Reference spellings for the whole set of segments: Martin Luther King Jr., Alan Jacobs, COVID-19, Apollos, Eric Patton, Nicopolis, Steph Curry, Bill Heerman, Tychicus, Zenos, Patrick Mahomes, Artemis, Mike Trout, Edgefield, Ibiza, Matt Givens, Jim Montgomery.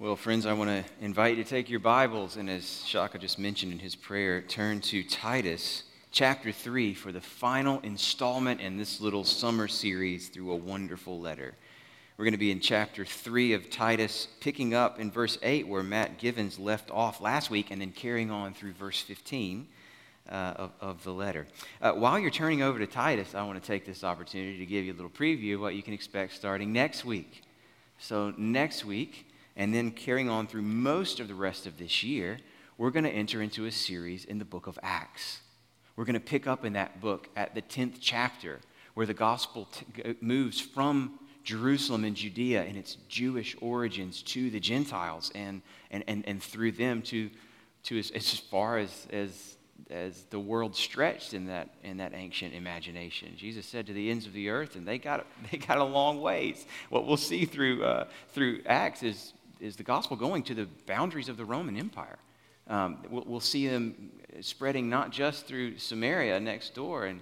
Well, friends, I want to invite you to take your Bibles and, as Shaka just mentioned in his prayer, turn to Titus chapter 3 for the final installment in this little summer series through a wonderful letter. We're going to be in chapter 3 of Titus, picking up in verse 8 where Matt Givens left off last week and then carrying on through verse 15 of the letter. While you're turning over to Titus, I want to take this opportunity to give you a little preview of what you can expect starting next week. So next week, and then carrying on through most of the rest of this year, we're going to enter into a series in the book of Acts. We're going to pick up in that book at the 10th chapter, where the gospel moves from Jerusalem and Judea and its Jewish origins to the Gentiles and through them to as far as the world stretched in that ancient imagination. Jesus said to the ends of the earth, and they got a long ways. What we'll see through Acts is the gospel going to the boundaries of the Roman Empire. We'll see them spreading not just through Samaria next door and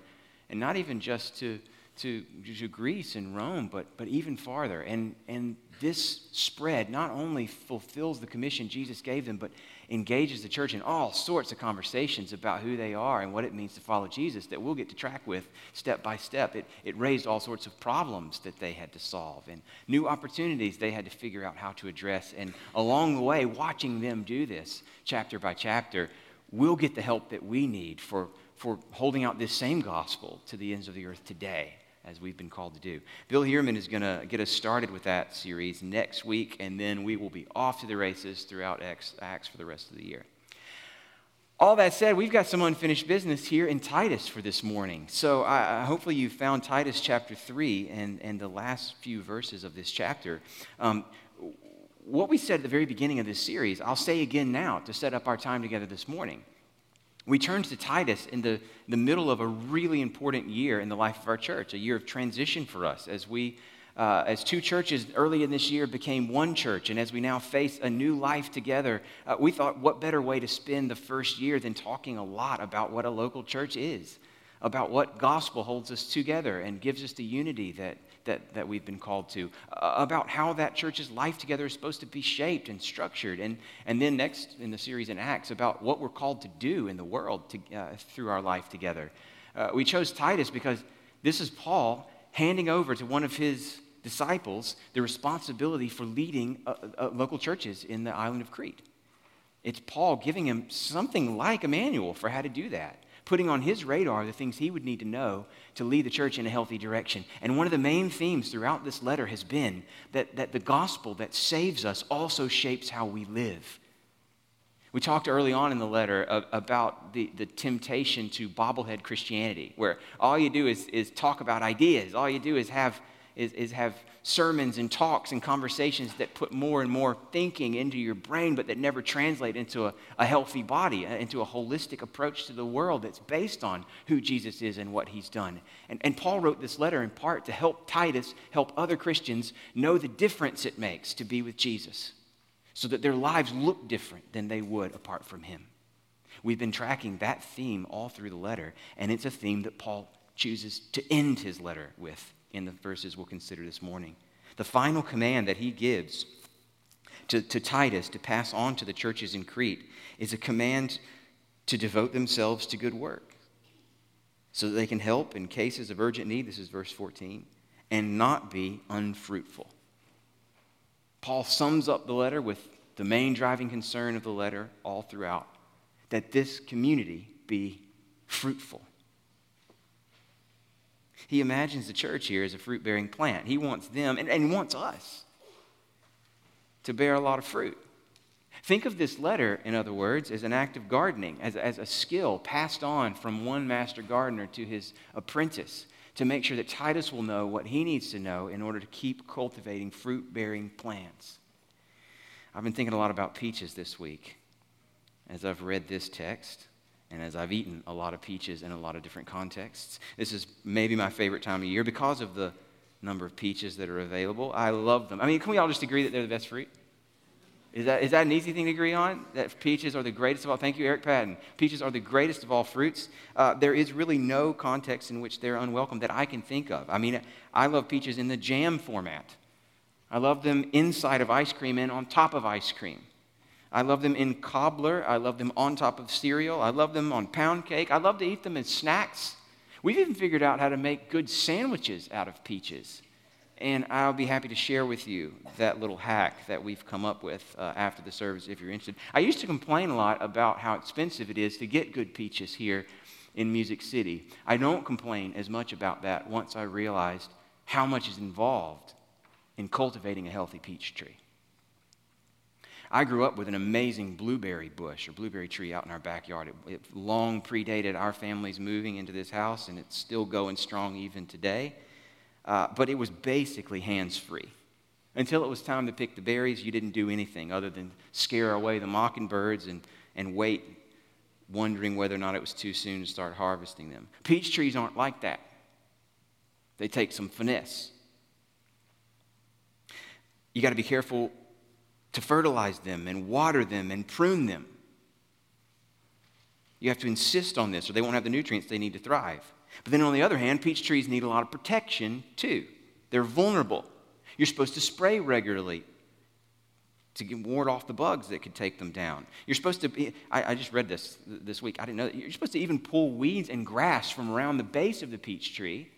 not even just to Greece and Rome, but even farther. And this spread not only fulfills the commission Jesus gave them, but engages the church in all sorts of conversations about who they are and what it means to follow Jesus that we'll get to track with step by step. It raised all sorts of problems that they had to solve and new opportunities they had to figure out how to address. And along the way, watching them do this chapter by chapter, we'll get the help that we need for holding out this same gospel to the ends of the earth today, as we've been called to do. Bill Heerman is going to get us started with that series next week, and then we will be off to the races throughout Acts for the rest of the year. All that said, we've got some unfinished business here in Titus for this morning. So hopefully you found Titus chapter 3 and the last few verses of this chapter. What we said at the very beginning of this series, I'll say again now to set up our time together this morning. We turned to Titus in the middle of a really important year in the life of our church, a year of transition for us as we, as two churches early in this year became one church, and as we now face a new life together, we thought what better way to spend the first year than talking a lot about what a local church is, about what gospel holds us together and gives us the unity that we've been called to, about how that church's life together is supposed to be shaped and structured, and then next in the series in Acts about what we're called to do in the world through our life together. We chose Titus because this is Paul handing over to one of his disciples the responsibility for leading local churches in the island of Crete. It's Paul giving him something like a manual for how to do that, putting on his radar the things he would need to know to lead the church in a healthy direction. And one of the main themes throughout this letter has been that the gospel that saves us also shapes how we live. We talked early on in the letter about the temptation to bobblehead Christianity, where all you do is talk about ideas. All you do is have sermons and talks and conversations that put more and more thinking into your brain, but that never translate into a healthy body, into a holistic approach to the world that's based on who Jesus is and what he's done. And Paul wrote this letter in part to help Titus help other Christians know the difference it makes to be with Jesus, so that their lives look different than they would apart from him. We've been tracking that theme all through the letter, and it's a theme that Paul chooses to end his letter with in the verses we'll consider this morning. The final command that he gives to Titus to pass on to the churches in Crete is a command to devote themselves to good work so that they can help in cases of urgent need, this is verse 14, and not be unfruitful. Paul sums up the letter with the main driving concern of the letter all throughout, that this community be fruitful. He imagines the church here as a fruit-bearing plant. He wants them, and wants us, to bear a lot of fruit. Think of this letter, in other words, as an act of gardening, as a skill passed on from one master gardener to his apprentice to make sure that Titus will know what he needs to know in order to keep cultivating fruit-bearing plants. I've been thinking a lot about peaches this week as I've read this text, and as I've eaten a lot of peaches in a lot of different contexts. This is maybe my favorite time of year because of the number of peaches that are available. I love them. I mean, can we all just agree that they're the best fruit? Is that an easy thing to agree on? That peaches are the greatest of all? Thank you, Eric Patton. Peaches are the greatest of all fruits. There is really no context in which they're unwelcome that I can think of. I mean, I love peaches in the jam format. I love them inside of ice cream and on top of ice cream. I love them in cobbler. I love them on top of cereal. I love them on pound cake. I love to eat them as snacks. We've even figured out how to make good sandwiches out of peaches. And I'll be happy to share with you that little hack that we've come up with after the service if you're interested. I used to complain a lot about how expensive it is to get good peaches here in Music City. I don't complain as much about that once I realized how much is involved in cultivating a healthy peach tree. I grew up with an amazing blueberry bush or blueberry tree out in our backyard. It long predated our family's moving into this house, and it's still going strong even today. But it was basically hands-free. Until it was time to pick the berries, you didn't do anything other than scare away the mockingbirds and wait, wondering whether or not it was too soon to start harvesting them. Peach trees aren't like that. They take some finesse. You got to be careful to fertilize them and water them and prune them. You have to insist on this or they won't have the nutrients they need to thrive. But then on the other hand, peach trees need a lot of protection too. They're vulnerable. You're supposed to spray regularly to ward off the bugs that could take them down. You're supposed to be, I just read this week, I didn't know that. You're supposed to even pull weeds and grass from around the base of the peach tree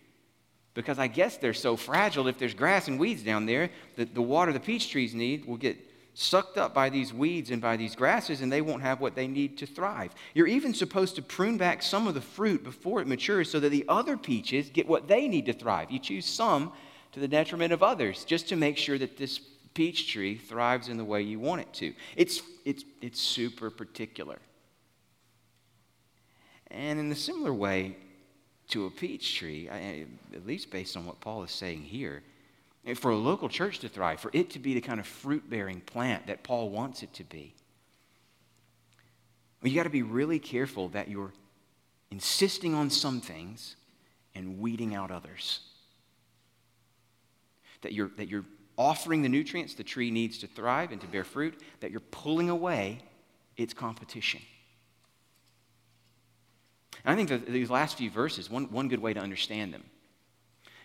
because I guess they're so fragile. If there's grass and weeds down there, the water the peach trees need will get sucked up by these weeds and by these grasses, and they won't have what they need to thrive. You're even supposed to prune back some of the fruit before it matures so that the other peaches get what they need to thrive. You choose some to the detriment of others just to make sure that this peach tree thrives in the way you want it to. It's super particular. And in a similar way to a peach tree, at least based on what Paul is saying here, for a local church to thrive, for it to be the kind of fruit-bearing plant that Paul wants it to be, well, you got to be really careful that you're insisting on some things and weeding out others. That you're offering the nutrients the tree needs to thrive and to bear fruit, that you're pulling away its competition. And I think that these last few verses, one good way to understand them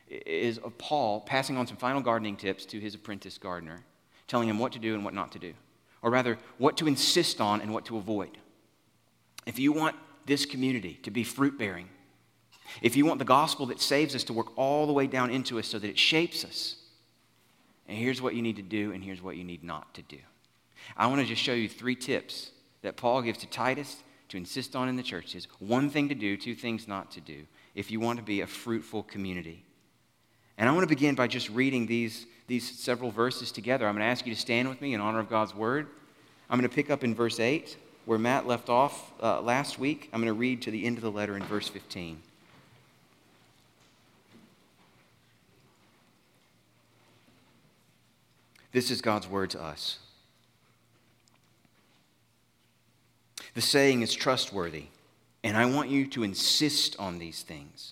is of Paul passing on some final gardening tips to his apprentice gardener, telling him what to do and what not to do, or rather, what to insist on and what to avoid. If you want this community to be fruit-bearing, if you want the gospel that saves us to work all the way down into us so that it shapes us, and here's what you need to do and here's what you need not to do. I want to just show you 3 tips that Paul gives to Titus to insist on in the churches. One thing to do, 2 things not to do, if you want to be a fruitful community. And I want to begin by just reading these several verses together. I'm going to ask you to stand with me in honor of God's word. I'm going to pick up in verse 8, where Matt left off last week. I'm going to read to the end of the letter in verse 15. This is God's word to us. The saying is trustworthy, and I want you to insist on these things,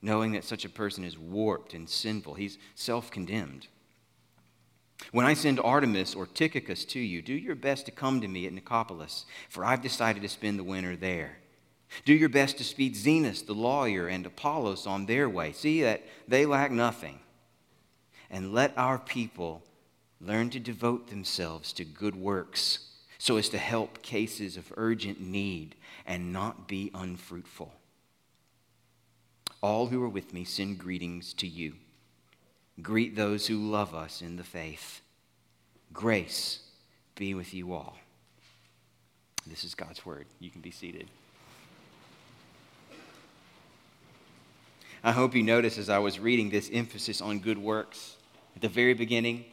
knowing that such a person is warped and sinful. He's self-condemned. When I send Artemis or Tychicus to you, do your best to come to me at Nicopolis, for I've decided to spend the winter there. Do your best to speed Zenos, the lawyer, and Apollos on their way. See that they lack nothing. And let our people learn to devote themselves to good works, so as to help cases of urgent need and not be unfruitful. All who are with me send greetings to you. Greet those who love us in the faith. Grace be with you all. This is God's word. You can be seated. I hope you notice as I was reading this emphasis on good works at the very beginning.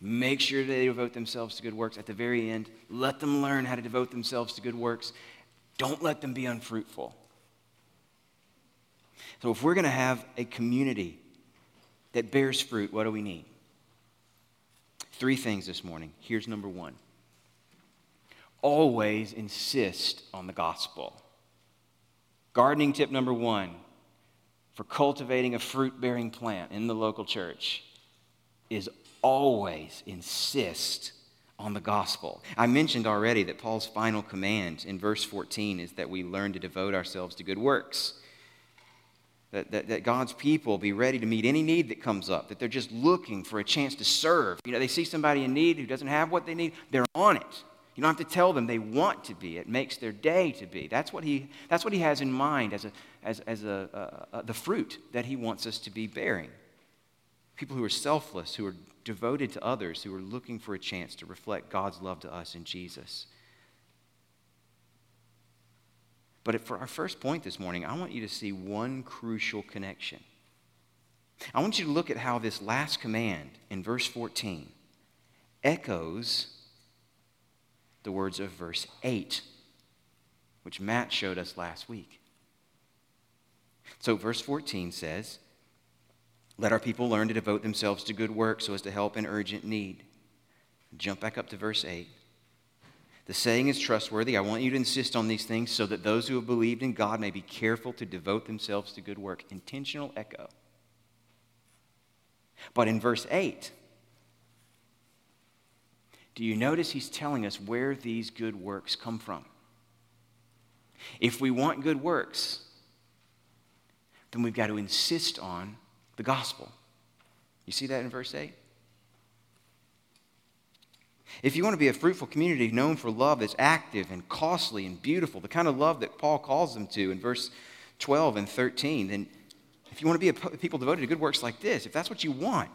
Make sure they devote themselves to good works. At the very end, let them learn how to devote themselves to good works. Don't let them be unfruitful. So if we're going to have a community that bears fruit, what do we need? Three things this morning. Here's number one. Always insist on the gospel. Gardening tip number one for cultivating a fruit-bearing plant in the local church is always insist on the gospel. I mentioned already that Paul's final command in verse 14 is that we learn to devote ourselves to good works. That God's people be ready to meet any need that comes up, that they're just looking for a chance to serve. You know, they see somebody in need who doesn't have what they need, they're on it. You don't have to tell them, they want to be. It makes their day to be. That's what he has in mind as the fruit that he wants us to be bearing. People who are selfless, who are devoted to others, who are looking for a chance to reflect God's love to us in Jesus. But for our first point this morning, I want you to see one crucial connection. I want you to look at how this last command in verse 14 echoes the words of verse 8, which Matt showed us last week. So verse 14 says, "Let our people learn to devote themselves to good work so as to help in urgent need." Jump back up to verse 8. "The saying is trustworthy. I want you to insist on these things so that those who have believed in God may be careful to devote themselves to good work." Intentional echo. But in verse 8, do you notice he's telling us where these good works come from? If we want good works, then we've got to insist on the gospel. You see that in verse 8? If you want to be a fruitful community known for love that's active and costly and beautiful, the kind of love that Paul calls them to in verse 12 and 13, then if you want to be a people devoted to good works like this, if that's what you want,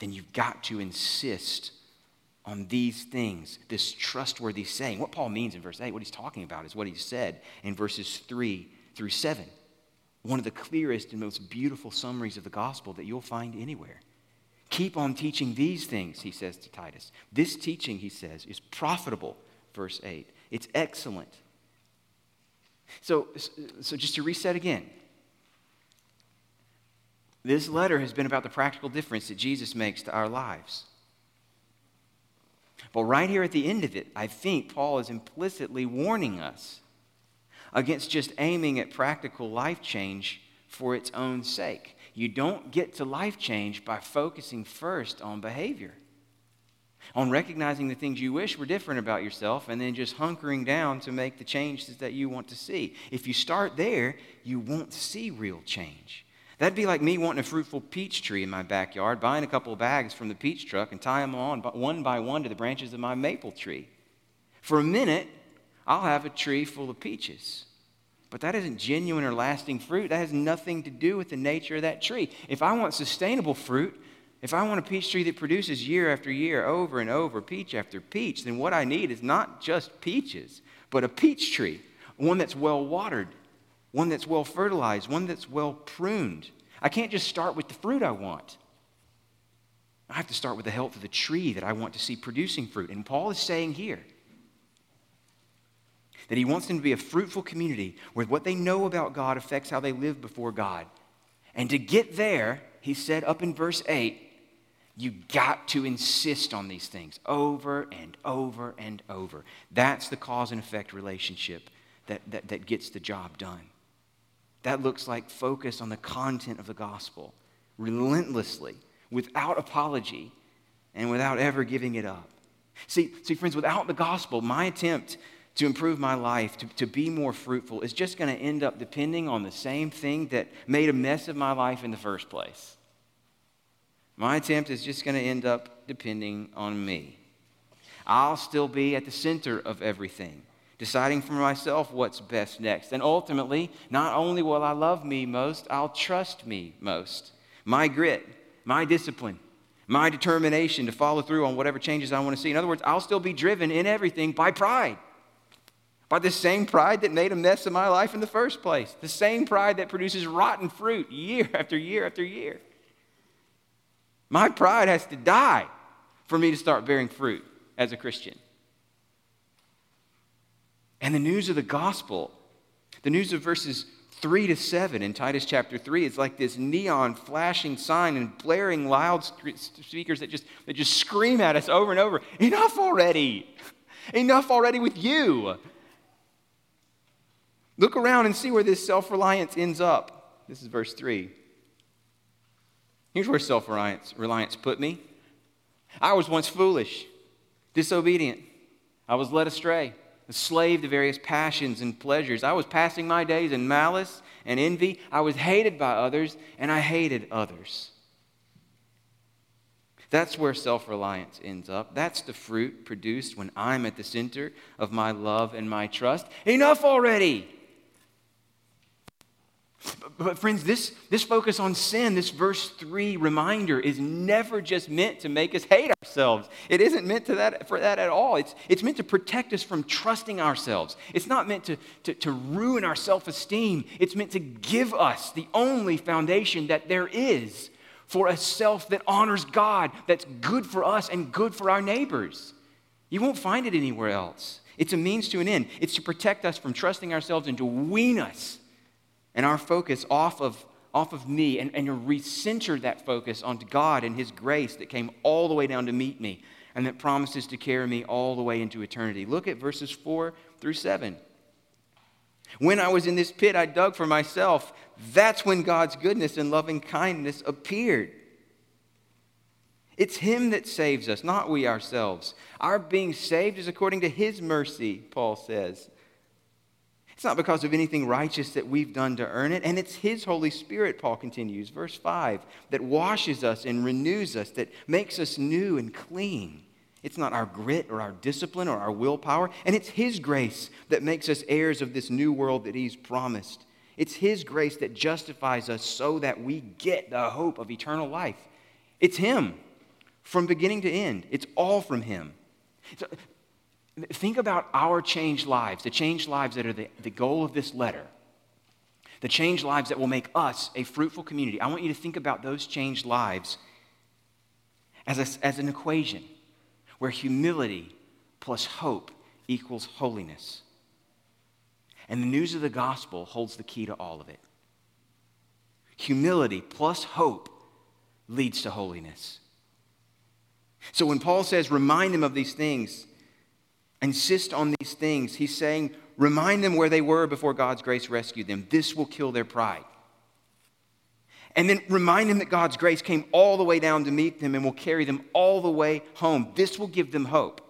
then you've got to insist on these things, this trustworthy saying. What Paul means in verse 8, what he's talking about is what he said in verses 3 through 7. One of the clearest and most beautiful summaries of the gospel that you'll find anywhere. Keep on teaching these things, he says to Titus. This teaching, he says, is profitable, verse 8. It's excellent. So just to reset again, this letter has been about the practical difference that Jesus makes to our lives. But right here at the end of it, I think Paul is implicitly warning us against just aiming at practical life change for its own sake. You don't get to life change by focusing first on behavior, on recognizing the things you wish were different about yourself and then just hunkering down to make the changes that you want to see. If you start there, you won't see real change. That'd be like me wanting a fruitful peach tree in my backyard, buying a couple of bags from the peach truck and tying them on one by one to the branches of my maple tree. For a minute, I'll have a tree full of peaches. But that isn't genuine or lasting fruit. That has nothing to do with the nature of that tree. If I want sustainable fruit, if I want a peach tree that produces year after year, over and over, peach after peach, then what I need is not just peaches, but a peach tree, one that's well watered, one that's well fertilized, one that's well pruned. I can't just start with the fruit I want. I have to start with the health of the tree that I want to see producing fruit. And Paul is saying here that he wants them to be a fruitful community where what they know about God affects how they live before God. And to get there, he said up in verse 8, you got to insist on these things over and over and over. That's the cause and effect relationship that gets the job done. That looks like focus on the content of the gospel, relentlessly, without apology, and without ever giving it up. See, friends, without the gospel, my attempt to improve my life, to be more fruitful, is just going to end up depending on the same thing that made a mess of my life in the first place. My attempt is just going to end up depending on me. I'll still be at the center of everything, deciding for myself what's best next. And ultimately, not only will I love me most, I'll trust me most. My grit, my discipline, my determination to follow through on whatever changes I want to see. In other words, I'll still be driven in everything by pride. By the same pride that made a mess of my life in the first place. The same pride that produces rotten fruit year after year after year. My pride has to die for me to start bearing fruit as a Christian. And the news of the gospel, the news of verses 3 to 7 in Titus chapter 3 is like this neon flashing sign and blaring loud speakers that just scream at us over and over, enough already! Enough already with you! Look around and see where this self-reliance ends up. This is verse 3. Here's where self-reliance put me. I was once foolish, disobedient. I was led astray, a slave to various passions and pleasures. I was passing my days in malice and envy. I was hated by others, and I hated others. That's where self-reliance ends up. That's the fruit produced when I'm at the center of my love and my trust. Enough already! But friends, this focus on sin, this verse 3 reminder, is never just meant to make us hate ourselves. It isn't meant for that at all. It's meant to protect us from trusting ourselves. It's not meant to ruin our self-esteem. It's meant to give us the only foundation that there is for a self that honors God, that's good for us and good for our neighbors. You won't find it anywhere else. It's a means to an end. It's to protect us from trusting ourselves and to wean us and our focus off of me and to recenter that focus onto God and His grace that came all the way down to meet me and that promises to carry me all the way into eternity. Look at verses 4 through 7. When I was in this pit I dug for myself, that's when God's goodness and loving kindness appeared. It's Him that saves us, not we ourselves. Our being saved is according to His mercy, Paul says. It's not because of anything righteous that we've done to earn it. And it's His Holy Spirit, Paul continues, verse 5, that washes us and renews us, that makes us new and clean. It's not our grit or our discipline or our willpower. And it's His grace that makes us heirs of this new world that He's promised. It's His grace that justifies us so that we get the hope of eternal life. It's Him from beginning to end. It's all from Him. Think about our changed lives, the changed lives that are the goal of this letter, the changed lives that will make us a fruitful community. I want you to think about those changed lives as an equation where humility plus hope equals holiness. And the news of the gospel holds the key to all of it. Humility plus hope leads to holiness. So when Paul says, remind them of these things, insist on these things, he's saying, remind them where they were before God's grace rescued them. This will kill their pride. And then remind them that God's grace came all the way down to meet them and will carry them all the way home. This will give them hope.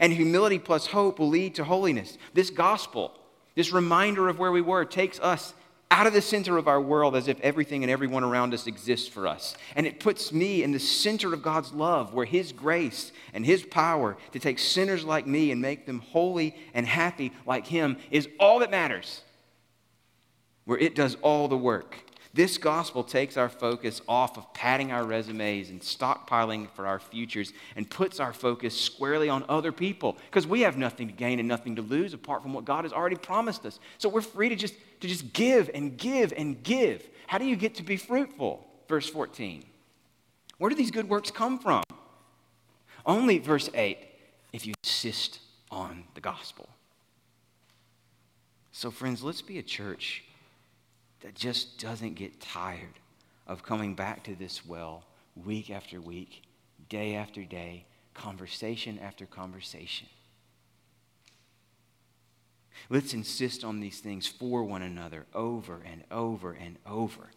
And humility plus hope will lead to holiness. This gospel, this reminder of where we were, takes us out of the center of our world as if everything and everyone around us exists for us. And it puts me in the center of God's love, where His grace and His power to take sinners like me and make them holy and happy like Him is all that matters, where it does all the work. This gospel takes our focus off of padding our resumes and stockpiling for our futures and puts our focus squarely on other people, because we have nothing to gain and nothing to lose apart from what God has already promised us. So we're free to just give and give and give. How do you get to be fruitful? Verse 14. Where do these good works come from? Only, verse 8, if you insist on the gospel. So friends, let's be a church that just doesn't get tired of coming back to this well week after week, day after day, conversation after conversation. Let's insist on these things for one another over and over and over.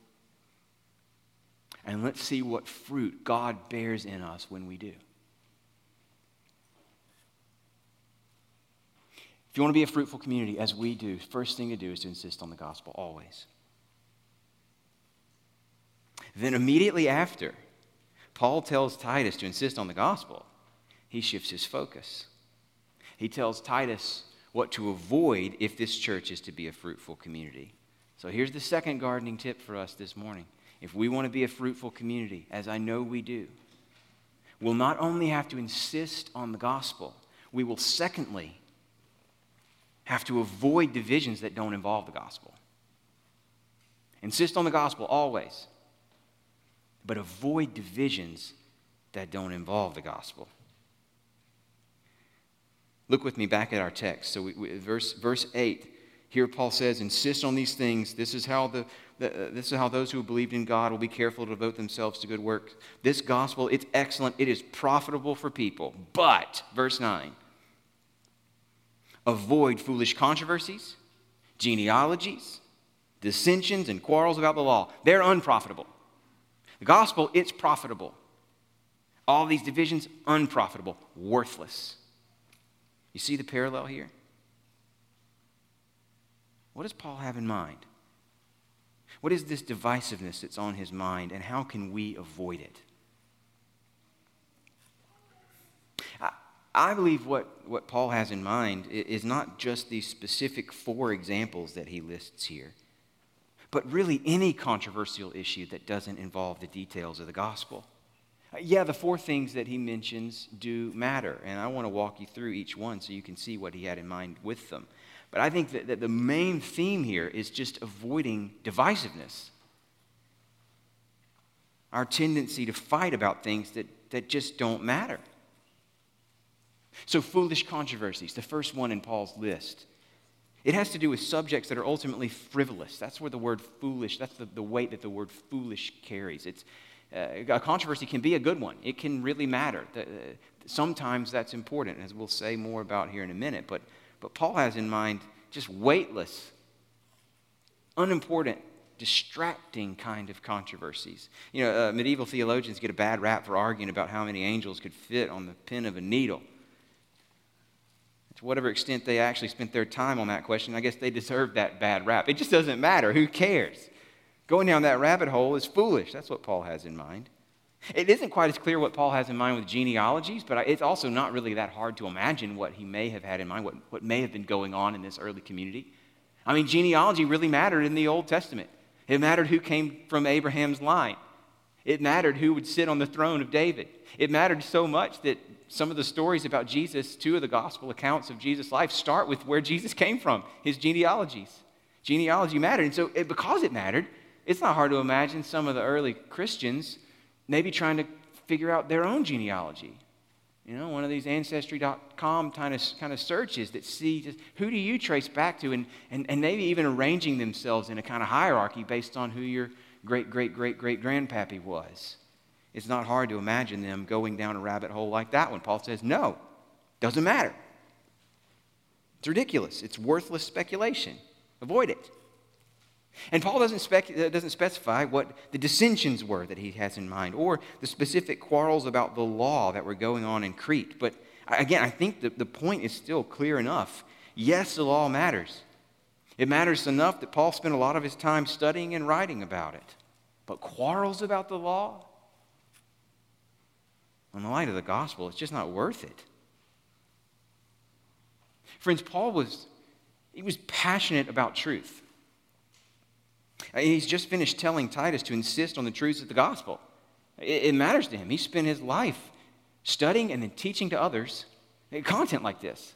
And let's see what fruit God bears in us when we do. If you want to be a fruitful community, as we do, first thing to do is to insist on the gospel always. Then immediately after Paul tells Titus to insist on the gospel, he shifts his focus. He tells Titus what to avoid if this church is to be a fruitful community. So here's the second gardening tip for us this morning. If we want to be a fruitful community, as I know we do, we'll not only have to insist on the gospel, we will secondly have to avoid divisions that don't involve the gospel. Insist on the gospel always, but avoid divisions that don't involve the gospel. Look with me back at our text. So verse 8 Here Paul says, insist on these things. This is how this is how those who believed in God will be careful to devote themselves to good works. This gospel, it's excellent. It is profitable for people. But, verse 9, avoid foolish controversies, genealogies, dissensions, and quarrels about the law. They're unprofitable. The gospel, it's profitable. All these divisions, unprofitable, worthless. You see the parallel here? What does Paul have in mind? What is this divisiveness that's on his mind, and how can we avoid it? I believe what Paul has in mind is not just these specific four examples that he lists here, but really any controversial issue that doesn't involve the details of the gospel. Yeah, the four things that he mentions do matter, and I want to walk you through each one so you can see what he had in mind with them. But I think that the main theme here is just avoiding divisiveness. Our tendency to fight about things that just don't matter. So foolish controversies, the first one in Paul's list. It has to do with subjects that are ultimately frivolous. That's where the word foolish, that's the weight that the word foolish carries. A controversy can be a good one. It can really matter. Sometimes that's important, as we'll say more about here in a minute. But Paul has in mind just weightless, unimportant, distracting kind of controversies. You know, medieval theologians get a bad rap for arguing about how many angels could fit on the pin of a needle. To whatever extent they actually spent their time on that question, I guess they deserve that bad rap. It just doesn't matter. Who cares? Going down that rabbit hole is foolish. That's what Paul has in mind. It isn't quite as clear what Paul has in mind with genealogies, but it's also not really that hard to imagine what he may have had in mind, what may have been going on in this early community. I mean, genealogy really mattered in the Old Testament. It mattered who came from Abraham's line. It mattered who would sit on the throne of David. It mattered so much that some of the stories about Jesus, two of the gospel accounts of Jesus' life, start with where Jesus came from, his genealogies. Genealogy mattered, and so because it mattered, it's not hard to imagine some of the early Christians maybe trying to figure out their own genealogy. You know, one of these Ancestry.com kind of searches that see just, who do you trace back to, and maybe even arranging themselves in a kind of hierarchy based on who your great-great-great-great-grandpappy was. It's not hard to imagine them going down a rabbit hole like that one. Paul says, no, doesn't matter. It's ridiculous. It's worthless speculation. Avoid it. And Paul doesn't specify what the dissensions were that he has in mind or the specific quarrels about the law that were going on in Crete. But again, I think the point is still clear enough. Yes, the law matters. It matters enough that Paul spent a lot of his time studying and writing about it. But quarrels about the law? In the light of the gospel, it's just not worth it. Friends, Paul was passionate about truth. He's just finished telling Titus to insist on the truths of the gospel. It matters to him. He spent his life studying and then teaching to others content like this.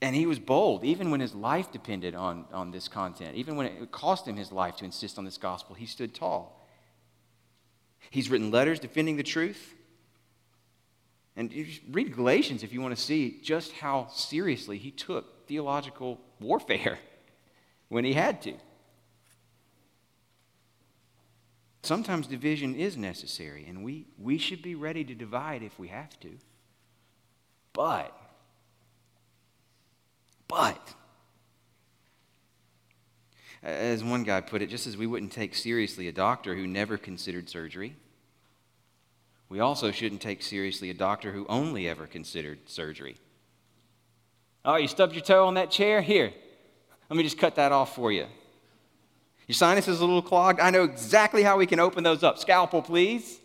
And he was bold, even when his life depended on this content. Even when it cost him his life to insist on this gospel, he stood tall. He's written letters defending the truth. And you just read Galatians if you want to see just how seriously he took theological warfare when he had to. Sometimes division is necessary, and we should be ready to divide if we have to. But, as one guy put it, just as we wouldn't take seriously a doctor who never considered surgery, we also shouldn't take seriously a doctor who only ever considered surgery. Oh, you stubbed your toe on that chair? Here. Let me just cut that off for you. Your sinus is a little clogged. I know exactly how we can open those up. Scalpel, please.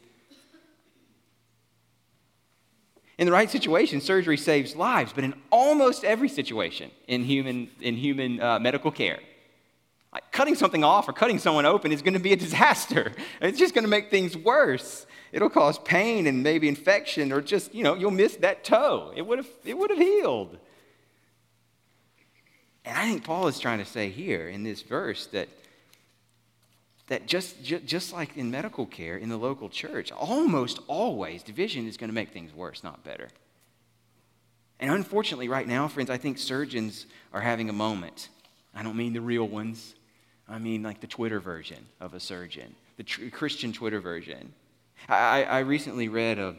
In the right situation, surgery saves lives, but in almost every situation in human medical care, like cutting something off or cutting someone open is going to be a disaster. It's just going to make things worse. It'll cause pain and maybe infection, or just, you know, you'll miss that toe. It would have healed. And I think Paul is trying to say here in this verse that just like in medical care, in the local church, almost always division is going to make things worse, not better. And unfortunately, right now, friends, I think surgeons are having a moment. I don't mean the real ones. I mean like the Twitter version of a surgeon, the Christian Twitter version. I recently read a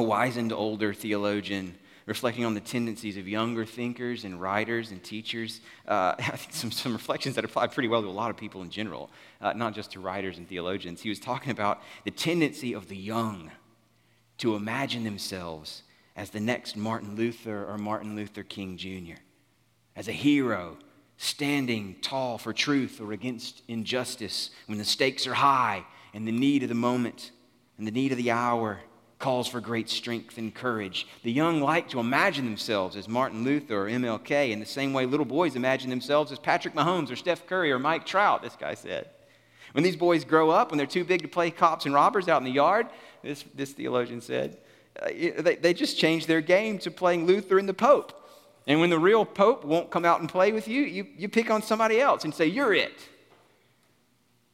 wizened older theologian reflecting on the tendencies of younger thinkers and writers and teachers. I think some reflections that apply pretty well to a lot of people in general, not just to writers and theologians. He was talking about the tendency of the young to imagine themselves as the next Martin Luther or Martin Luther King Jr., as a hero standing tall for truth or against injustice when the stakes are high and the need of the moment and the need of the hour calls for great strength and courage. The young like to imagine themselves as Martin Luther or MLK in the same way little boys imagine themselves as Patrick Mahomes or Steph Curry or Mike Trout, this guy said. When these boys grow up, when they're too big to play cops and robbers out in the yard, this theologian said, they just change their game to playing Luther and the Pope. And when the real Pope won't come out and play with you, you pick on somebody else and say, "You're it."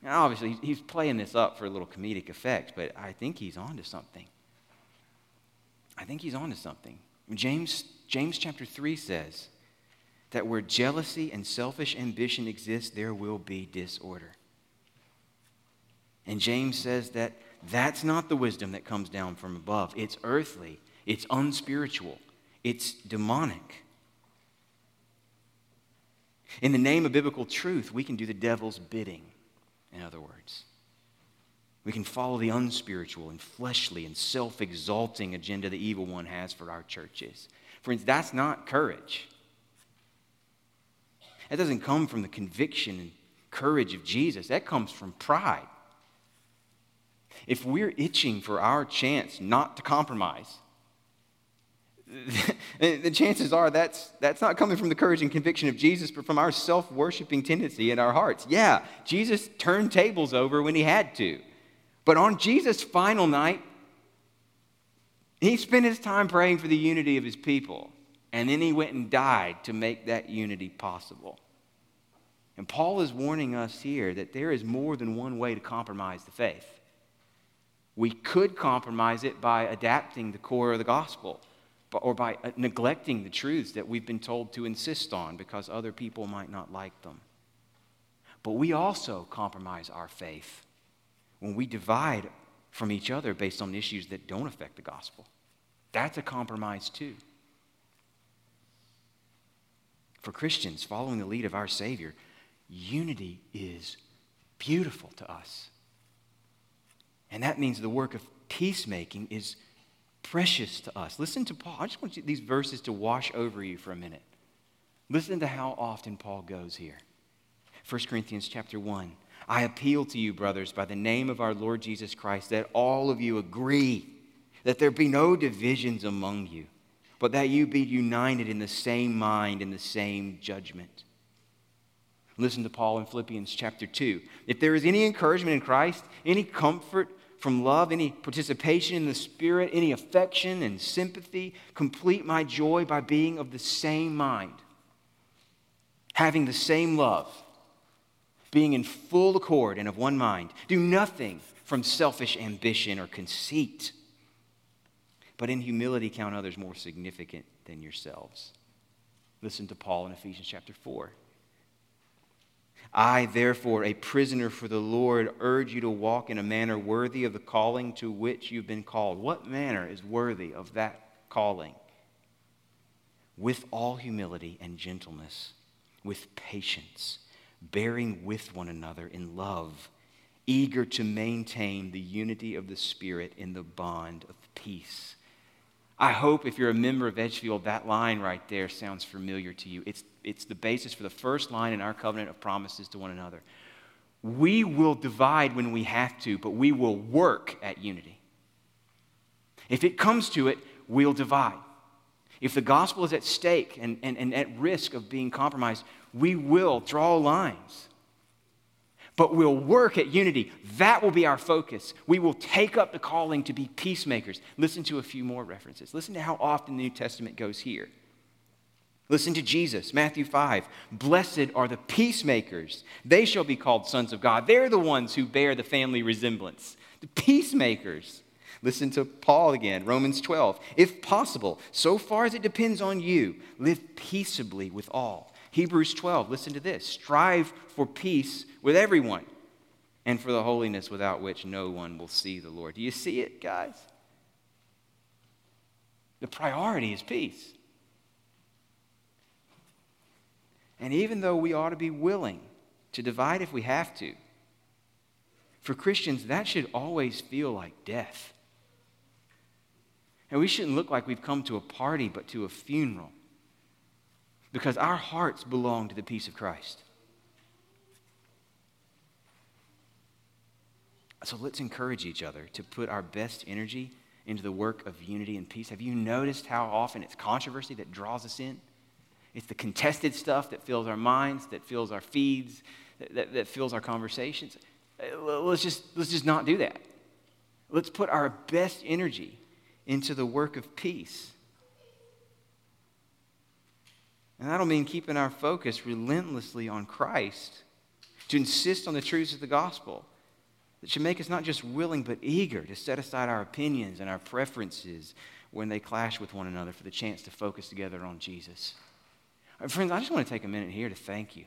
Now, obviously, he's playing this up for a little comedic effect, but I think he's onto something. I think he's onto something. James chapter 3 says that where jealousy and selfish ambition exist, there will be disorder. And James says that that's not the wisdom that comes down from above. It's earthly. It's unspiritual. It's demonic. In the name of biblical truth, we can do the devil's bidding, in other words. We can follow the unspiritual and fleshly and self-exalting agenda the evil one has for our churches. Friends, that's not courage. That doesn't come from the conviction and courage of Jesus. That comes from pride. If we're itching for our chance not to compromise, the chances are that's not coming from the courage and conviction of Jesus, but from our self-worshiping tendency in our hearts. Yeah, Jesus turned tables over when he had to. But on Jesus' final night, he spent his time praying for the unity of his people. And then he went and died to make that unity possible. And Paul is warning us here that there is more than one way to compromise the faith. We could compromise it by adapting the core of the gospel or by neglecting the truths that we've been told to insist on because other people might not like them. But we also compromise our faith when we divide from each other based on issues that don't affect the gospel. That's a compromise too. For Christians, following the lead of our Savior, unity is beautiful to us. And that means the work of peacemaking is precious to us. Listen to Paul. I just want these verses to wash over you for a minute. Listen to how often Paul goes here. 1 Corinthians chapter 1. I appeal to you, brothers, by the name of our Lord Jesus Christ, that all of you agree, that there be no divisions among you, but that you be united in the same mind and the same judgment. Listen to Paul in Philippians chapter 2. If there is any encouragement in Christ, any comfort from love, any participation in the Spirit, any affection and sympathy, complete my joy by being of the same mind, having the same love, being in full accord and of one mind. Do nothing from selfish ambition or conceit, but in humility count others more significant than yourselves. Listen to Paul in Ephesians chapter 4. I, therefore, a prisoner for the Lord, urge you to walk in a manner worthy of the calling to which you've been called. What manner is worthy of that calling? With all humility and gentleness, with patience, bearing with one another in love, eager to maintain the unity of the Spirit in the bond of peace. I hope if you're a member of Edgefield, that line right there sounds familiar to you. It's the basis for the first line in our covenant of promises to one another. We will divide when we have to, but we will work at unity. If it comes to it, we'll divide. If the gospel is at stake and at risk of being compromised, we will draw lines, but we'll work at unity. That will be our focus. We will take up the calling to be peacemakers. Listen to a few more references. Listen to how often the New Testament goes here. Listen to Jesus, Matthew 5. Blessed are the peacemakers. They shall be called sons of God. They're the ones who bear the family resemblance. The peacemakers. Listen to Paul again, Romans 12. If possible, so far as it depends on you, live peaceably with all. Hebrews 12, listen to this. Strive for peace with everyone and for the holiness without which no one will see the Lord. Do you see it, guys? The priority is peace. And even though we ought to be willing to divide if we have to, for Christians, that should always feel like death. And we shouldn't look like we've come to a party but to a funeral, because our hearts belong to the peace of Christ. So let's encourage each other to put our best energy into the work of unity and peace. Have you noticed how often it's controversy that draws us in? It's the contested stuff that fills our minds, that fills our feeds, that fills our conversations. Let's just not do that. Let's put our best energy into the work of peace. And that'll mean keeping our focus relentlessly on Christ, to insist on the truths of the gospel that should make us not just willing but eager to set aside our opinions and our preferences when they clash with one another for the chance to focus together on Jesus. Friends, I just want to take a minute here to thank you.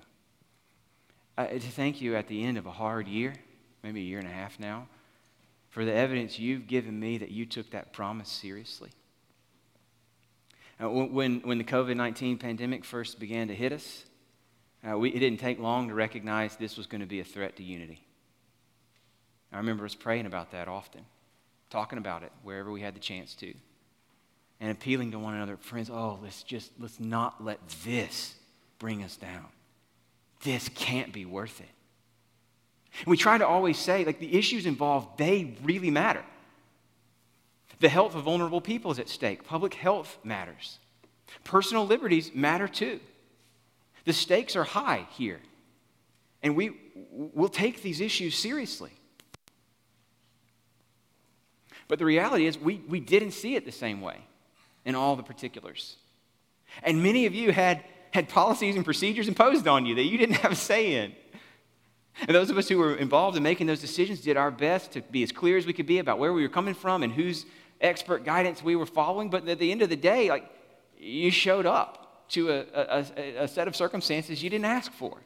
At the end of a hard year, maybe a year and a half now, for the evidence you've given me that you took that promise seriously. When the COVID-19 pandemic first began to hit us, it didn't take long to recognize this was going to be a threat to unity. I remember us praying about that often, talking about it wherever we had the chance to, and appealing to one another. Friends, let's not let this bring us down. This can't be worth it. And we try to always say, the issues involved, they really matter. The health of vulnerable people is at stake. Public health matters. Personal liberties matter too. The stakes are high here. And we'll take these issues seriously. But the reality is we didn't see it the same way in all the particulars. And many of you had policies and procedures imposed on you that you didn't have a say in. And those of us who were involved in making those decisions did our best to be as clear as we could be about where we were coming from and whose expert guidance we were following. But at the end of the day, you showed up to a set of circumstances you didn't ask for.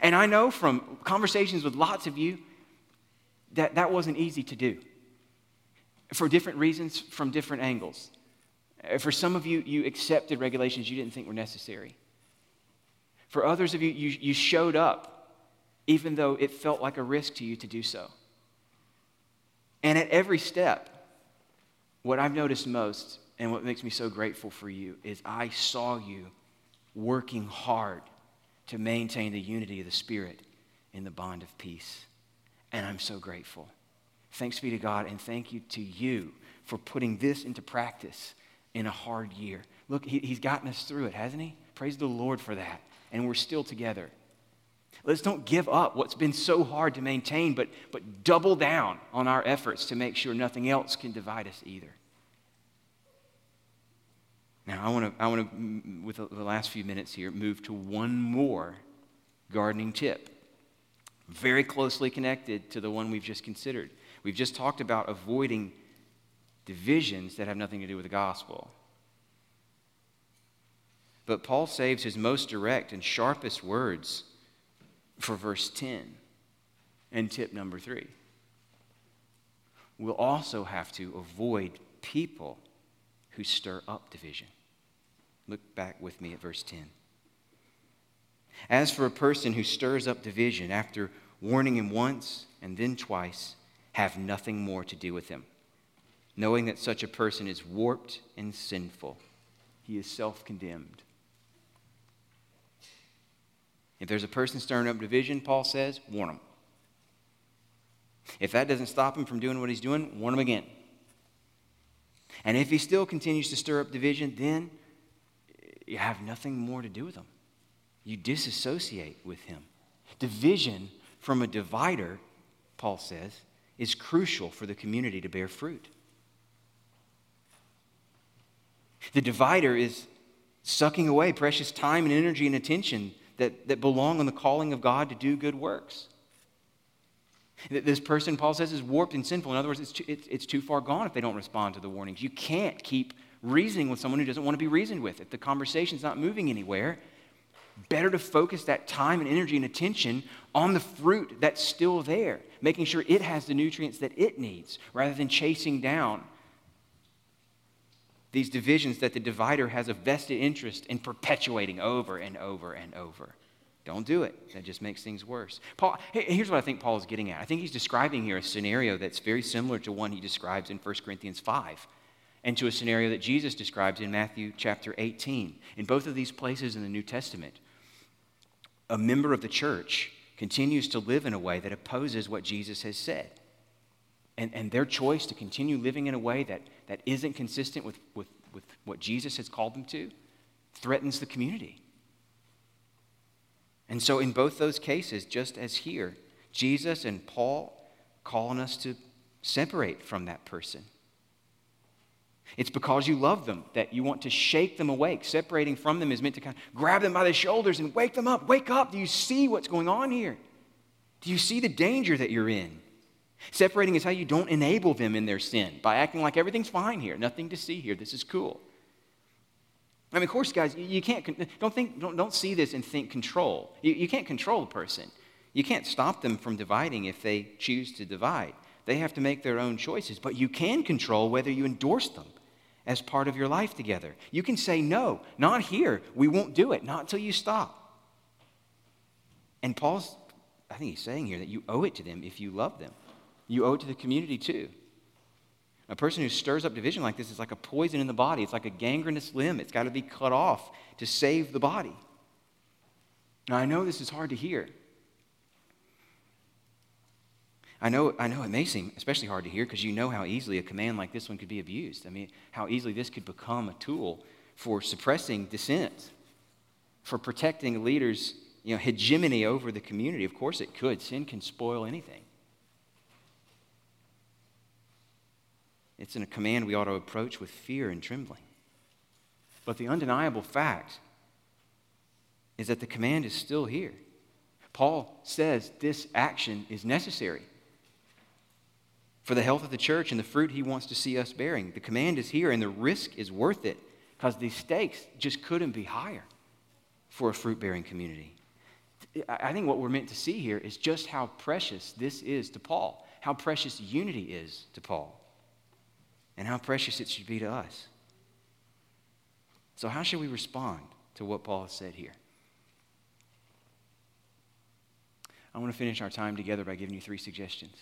And I know from conversations with lots of you that wasn't easy to do, for different reasons, from different angles. For some of you, you accepted regulations you didn't think were necessary. For others of you, you showed up even though it felt like a risk to you to do so. And at every step, what I've noticed most and what makes me so grateful for you is I saw you working hard to maintain the unity of the Spirit in the bond of peace. And I'm so grateful. Thanks be to God, and thank you to you for putting this into practice in a hard year. Look, he's gotten us through it, hasn't he? Praise the Lord for that. And we're still together. Let's don't give up what's been so hard to maintain, but double down on our efforts to make sure nothing else can divide us either. Now, I want to, with the last few minutes here, move to one more gardening tip, very closely connected to the one we've just considered. We've just talked about avoiding divisions that have nothing to do with the gospel. But Paul saves his most direct and sharpest words for verse 10 and tip number 3. We'll also have to avoid people who stir up division. Look back with me at verse 10. As for a person who stirs up division, after warning him once and then twice, have nothing more to do with him, knowing that such a person is warped and sinful. He is self-condemned. If there's a person stirring up division, Paul says, warn him. If that doesn't stop him from doing what he's doing, warn him again. And if he still continues to stir up division, then you have nothing more to do with him. You disassociate with him. Division from a divider, Paul says, is crucial for the community to bear fruit. The divider is sucking away precious time and energy and attention that belong on the calling of God to do good works. This person, Paul says, is warped and sinful. In other words, it's too far gone if they don't respond to the warnings. You can't keep reasoning with someone who doesn't want to be reasoned with. If the conversation's not moving anywhere, better to focus that time and energy and attention on the fruit that's still there, making sure it has the nutrients that it needs, rather than chasing down these divisions that the divider has a vested interest in perpetuating over and over and over. Don't do it. That just makes things worse. Paul, here's what I think Paul is getting at. I think he's describing here a scenario that's very similar to one he describes in 1 Corinthians 5 and to a scenario that Jesus describes in Matthew chapter 18. In both of these places in the New Testament, a member of the church continues to live in a way that opposes what Jesus has said. And their choice to continue living in a way that isn't consistent with what Jesus has called them to threatens the community. And so in both those cases, just as here, Jesus and Paul call on us to separate from that person. It's because you love them that you want to shake them awake. Separating from them is meant to kind of grab them by the shoulders and wake them up. Wake up. Do you see what's going on here? Do you see the danger that you're in? Separating is how you don't enable them in their sin by acting like everything's fine here. Nothing to see here. This is cool. I mean, of course, guys, you can't, don't see this and think control. You can't control a person. You can't stop them from dividing if they choose to divide. They have to make their own choices, but you can control whether you endorse them as part of your life together. You can say, no, not here. We won't do it, not until you stop. And Paul's, I think he's saying here that you owe it to them if you love them. You owe it to the community too. A person who stirs up division like this is like a poison in the body. It's like a gangrenous limb. It's got to be cut off to save the body. Now, I know this is hard to hear. I know it may seem especially hard to hear because you know how easily a command like this one could be abused. I mean, how easily this could become a tool for suppressing dissent, for protecting leaders' hegemony over the community. Of course it could. Sin can spoil anything. It's in a command we ought to approach with fear and trembling. But the undeniable fact is that the command is still here. Paul says this action is necessary for the health of the church and the fruit he wants to see us bearing. The command is here, and the risk is worth it because the stakes just couldn't be higher for a fruit-bearing community. I think what we're meant to see here is just how precious this is to Paul, how precious unity is to Paul, and how precious it should be to us. So how should we respond to what Paul has said here? I want to finish our time together by giving you three suggestions.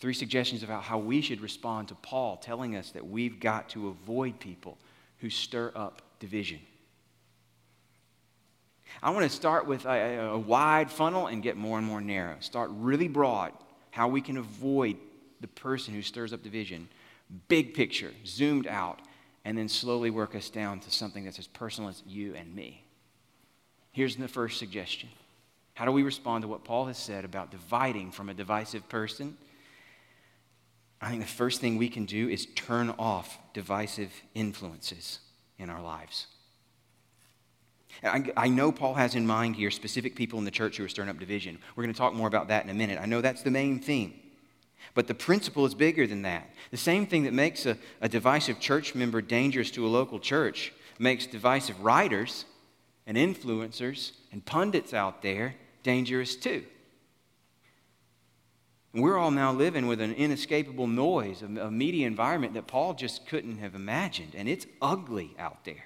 Three suggestions about how we should respond to Paul telling us that we've got to avoid people who stir up division. I want to start with a wide funnel and get more and more narrow. Start really broad, how we can avoid the person who stirs up division. Big picture, zoomed out, and then slowly work us down to something that's as personal as you and me. Here's the first suggestion. How do we respond to what Paul has said about dividing from a divisive person? I think the first thing we can do is turn off divisive influences in our lives. I know Paul has in mind here specific people in the church who are stirring up division. We're going to talk more about that in a minute. I know that's the main theme. But the principle is bigger than that. The same thing that makes a divisive church member dangerous to a local church makes divisive writers and influencers and pundits out there dangerous too. We're all now living with an inescapable noise, a media environment that Paul just couldn't have imagined, and it's ugly out there.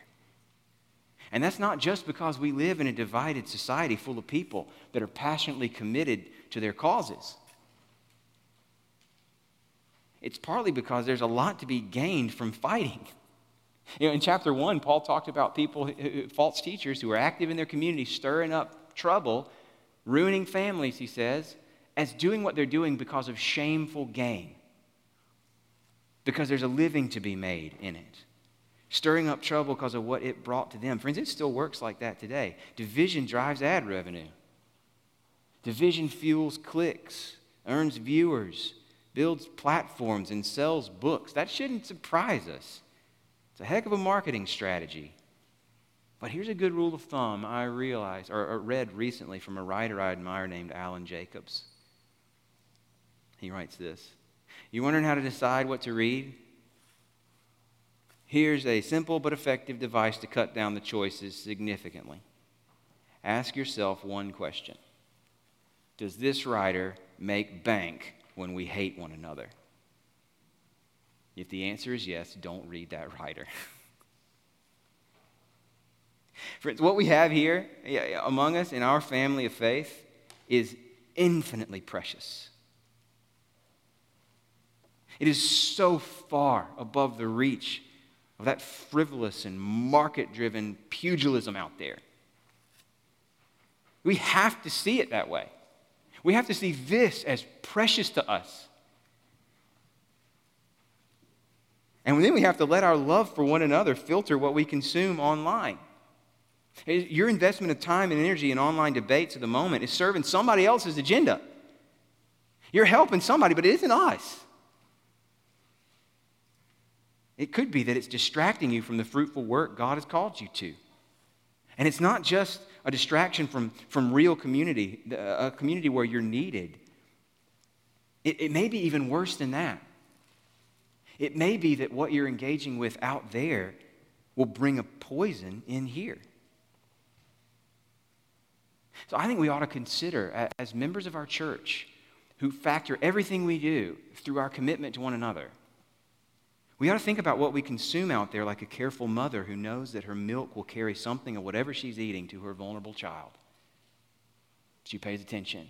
And that's not just because we live in a divided society full of people that are passionately committed to their causes. It's partly because there's a lot to be gained from fighting. In chapter 1, Paul talked about people, false teachers who are active in their community, stirring up trouble, ruining families, he says, as doing what they're doing because of shameful gain. Because there's a living to be made in it. Stirring up trouble because of what it brought to them. Friends, it still works like that today. Division drives ad revenue. Division fuels clicks, earns viewers, builds platforms and sells books. That shouldn't surprise us. It's a heck of a marketing strategy. But here's a good rule of thumb I realized or read recently from a writer I admire named Alan Jacobs. He writes this. You're wondering how to decide what to read? Here's a simple but effective device to cut down the choices significantly. Ask yourself one question. Does this writer make bank when we hate one another? If the answer is yes, don't read that writer. Friends, what we have here among us in our family of faith is infinitely precious. It is so far above the reach of that frivolous and market-driven pugilism out there. We have to see it that way. We have to see this as precious to us. And then we have to let our love for one another filter what we consume online. Your investment of time and energy in online debates at the moment is serving somebody else's agenda. You're helping somebody, but it isn't us. It could be that it's distracting you from the fruitful work God has called you to. And it's not just a distraction from real community, a community where you're needed. It may be even worse than that. It may be that what you're engaging with out there will bring a poison in here. So I think we ought to consider, as members of our church who factor everything we do through our commitment to one another, we ought to think about what we consume out there like a careful mother who knows that her milk will carry something of whatever she's eating to her vulnerable child. She pays attention.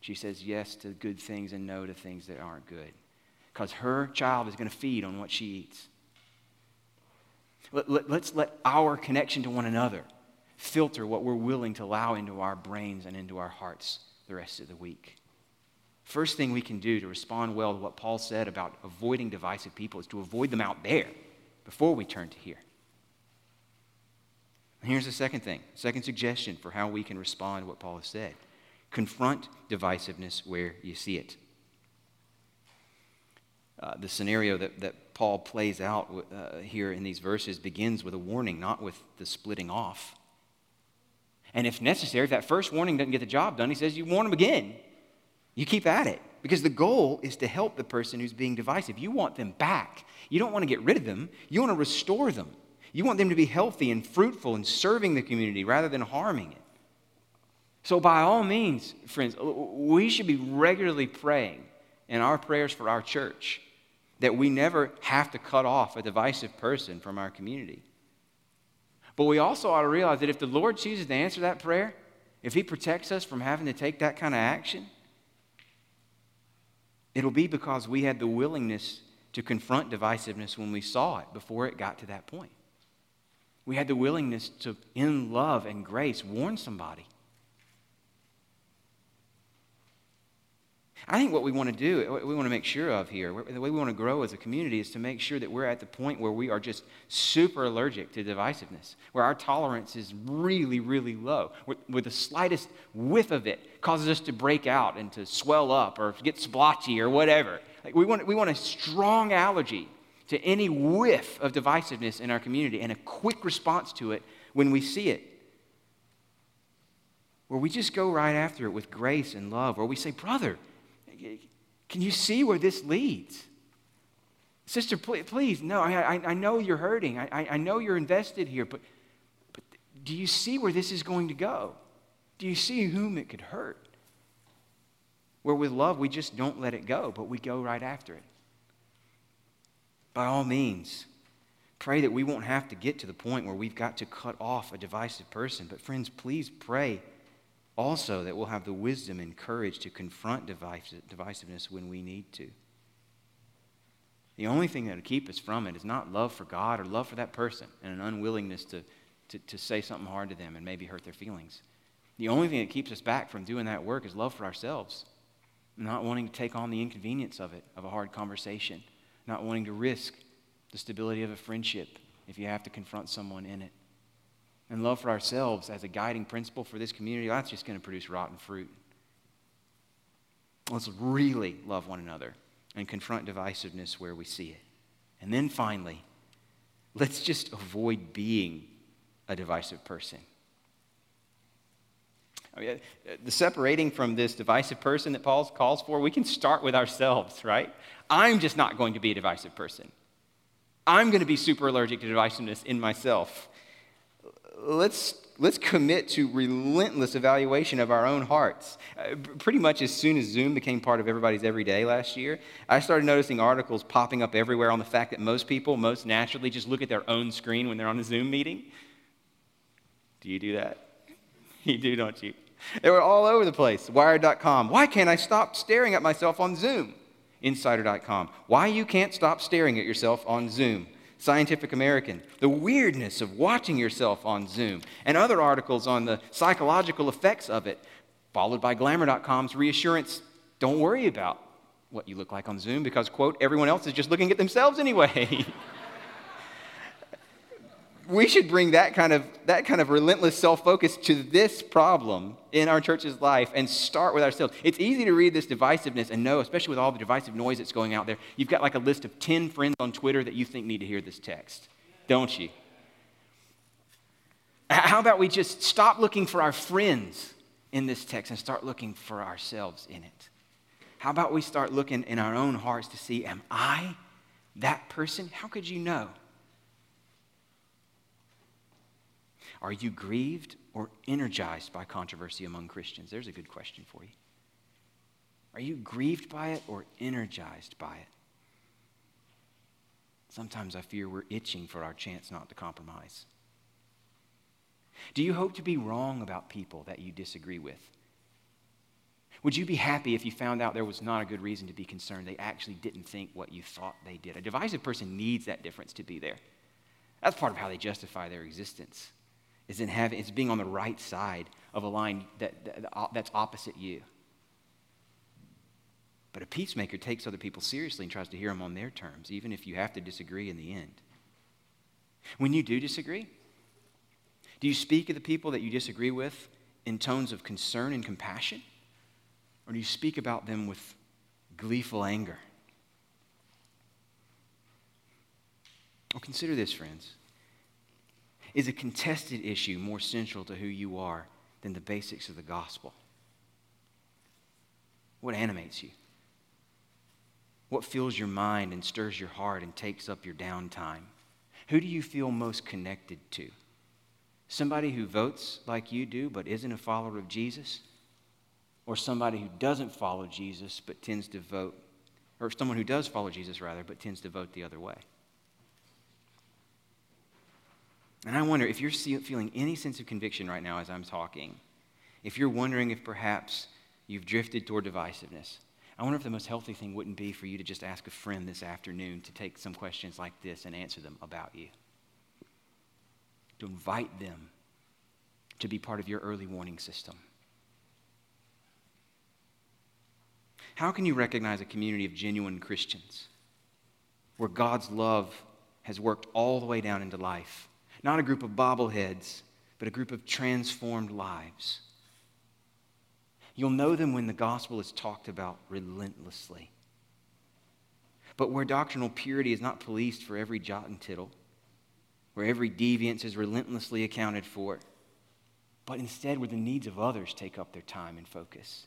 She says yes to good things and no to things that aren't good, because her child is going to feed on what she eats. Let's let our connection to one another filter what we're willing to allow into our brains and into our hearts the rest of the week. First thing we can do to respond well to what Paul said about avoiding divisive people is to avoid them out there before we turn to here. And here's the second thing, second suggestion for how we can respond to what Paul has said. Confront divisiveness where you see it. The scenario that Paul plays out here in these verses begins with a warning, not with the splitting off. And if necessary, if that first warning doesn't get the job done, he says you warn them again. You keep at it, because the goal is to help the person who's being divisive. You want them back. You don't want to get rid of them. You want to restore them. You want them to be healthy and fruitful and serving the community rather than harming it. So by all means, friends, we should be regularly praying in our prayers for our church that we never have to cut off a divisive person from our community. But we also ought to realize that if the Lord chooses to answer that prayer, if He protects us from having to take that kind of action, it'll be because we had the willingness to confront divisiveness when we saw it before it got to that point. We had the willingness to, in love and grace, warn somebody. I think what we want to do, what we want to make sure of here, the way we want to grow as a community is to make sure that we're at the point where we are just super allergic to divisiveness, where our tolerance is really, really low, where the slightest whiff of it causes us to break out and to swell up or get splotchy or whatever. Like we want a strong allergy to any whiff of divisiveness in our community and a quick response to it when we see it, where we just go right after it with grace and love, where we say, brother, can you see where this leads? Sister, please, no, I know you're hurting. I know you're invested here, but do you see where this is going to go? Do you see whom it could hurt? Where with love, we just don't let it go, but we go right after it. By all means, pray that we won't have to get to the point where we've got to cut off a divisive person. But friends, please pray also that we'll have the wisdom and courage to confront divisiveness when we need to. The only thing that will keep us from it is not love for God or love for that person and an unwillingness to say something hard to them and maybe hurt their feelings. The only thing that keeps us back from doing that work is love for ourselves, not wanting to take on the inconvenience of it, of a hard conversation, not wanting to risk the stability of a friendship if you have to confront someone in it. And love for ourselves as a guiding principle for this community, that's just going to produce rotten fruit. Let's really love one another and confront divisiveness where we see it. And then finally, let's just avoid being a divisive person. I mean, the separating from this divisive person that Paul calls for, we can start with ourselves, right? I'm just not going to be a divisive person. I'm going to be super allergic to divisiveness in myself. Let's commit to relentless evaluation of our own hearts. Pretty much as soon as Zoom became part of everybody's everyday last year, I started noticing articles popping up everywhere on the fact that most people most naturally just look at their own screen when they're on a Zoom meeting. Do you do that? You do, don't you? They were all over the place. Wired.com, why can't I stop staring at myself on Zoom? Insider.com, why you can't stop staring at yourself on Zoom? Scientific American, the weirdness of watching yourself on Zoom, and other articles on the psychological effects of it, followed by Glamour.com's reassurance, don't worry about what you look like on Zoom because, quote, everyone else is just looking at themselves anyway. We should bring that kind of relentless self-focus to this problem in our church's life and start with ourselves. It's easy to read this divisiveness and know, especially with all the divisive noise that's going out there, you've got like a list of 10 friends on Twitter that you think need to hear this text, don't you? How about we just stop looking for our friends in this text and start looking for ourselves in it? How about we start looking in our own hearts to see, am I that person? How could you know? Are you grieved or energized by controversy among Christians? There's a good question for you. Are you grieved by it or energized by it? Sometimes I fear we're itching for our chance not to compromise. Do you hope to be wrong about people that you disagree with? Would you be happy if you found out there was not a good reason to be concerned? They actually didn't think what you thought they did. A divisive person needs that difference to be there. That's part of how they justify their existence. It's being on the right side of a line that's opposite you. But a peacemaker takes other people seriously and tries to hear them on their terms, even if you have to disagree in the end. When you do disagree, do you speak of the people that you disagree with in tones of concern and compassion? Or do you speak about them with gleeful anger? Well, consider this, friends. Is a contested issue more central to who you are than the basics of the gospel? What animates you? What fills your mind and stirs your heart and takes up your downtime? Who do you feel most connected to? Somebody who votes like you do but isn't a follower of Jesus? Or somebody who doesn't follow Jesus but tends to vote, or someone who does follow Jesus rather but tends to vote the other way? And I wonder if you're feeling any sense of conviction right now as I'm talking, if you're wondering if perhaps you've drifted toward divisiveness, I wonder if the most healthy thing wouldn't be for you to just ask a friend this afternoon to take some questions like this and answer them about you. To invite them to be part of your early warning system. How can you recognize a community of genuine Christians where God's love has worked all the way down into life? Not a group of bobbleheads, but a group of transformed lives. You'll know them when the gospel is talked about relentlessly. But where doctrinal purity is not policed for every jot and tittle, where every deviance is relentlessly accounted for, but instead where the needs of others take up their time and focus,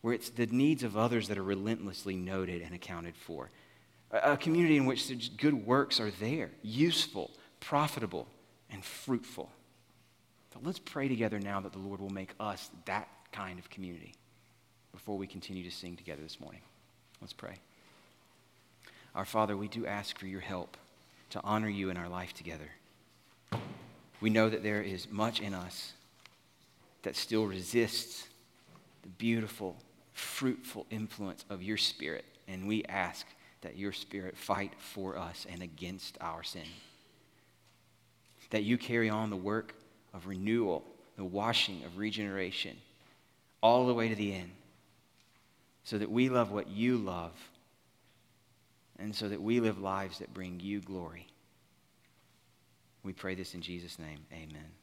where it's the needs of others that are relentlessly noted and accounted for. A community in which the good works are there, useful, profitable, and fruitful. So let's pray together now that the Lord will make us that kind of community before we continue to sing together this morning. Let's pray. Our Father, we do ask for your help to honor you in our life together. We know that there is much in us that still resists the beautiful, fruitful influence of your Spirit, and we ask that your Spirit fight for us and against our sin. That you carry on the work of renewal, the washing of regeneration, all the way to the end, so that we love what you love, and so that we live lives that bring you glory. We pray this in Jesus' name, amen.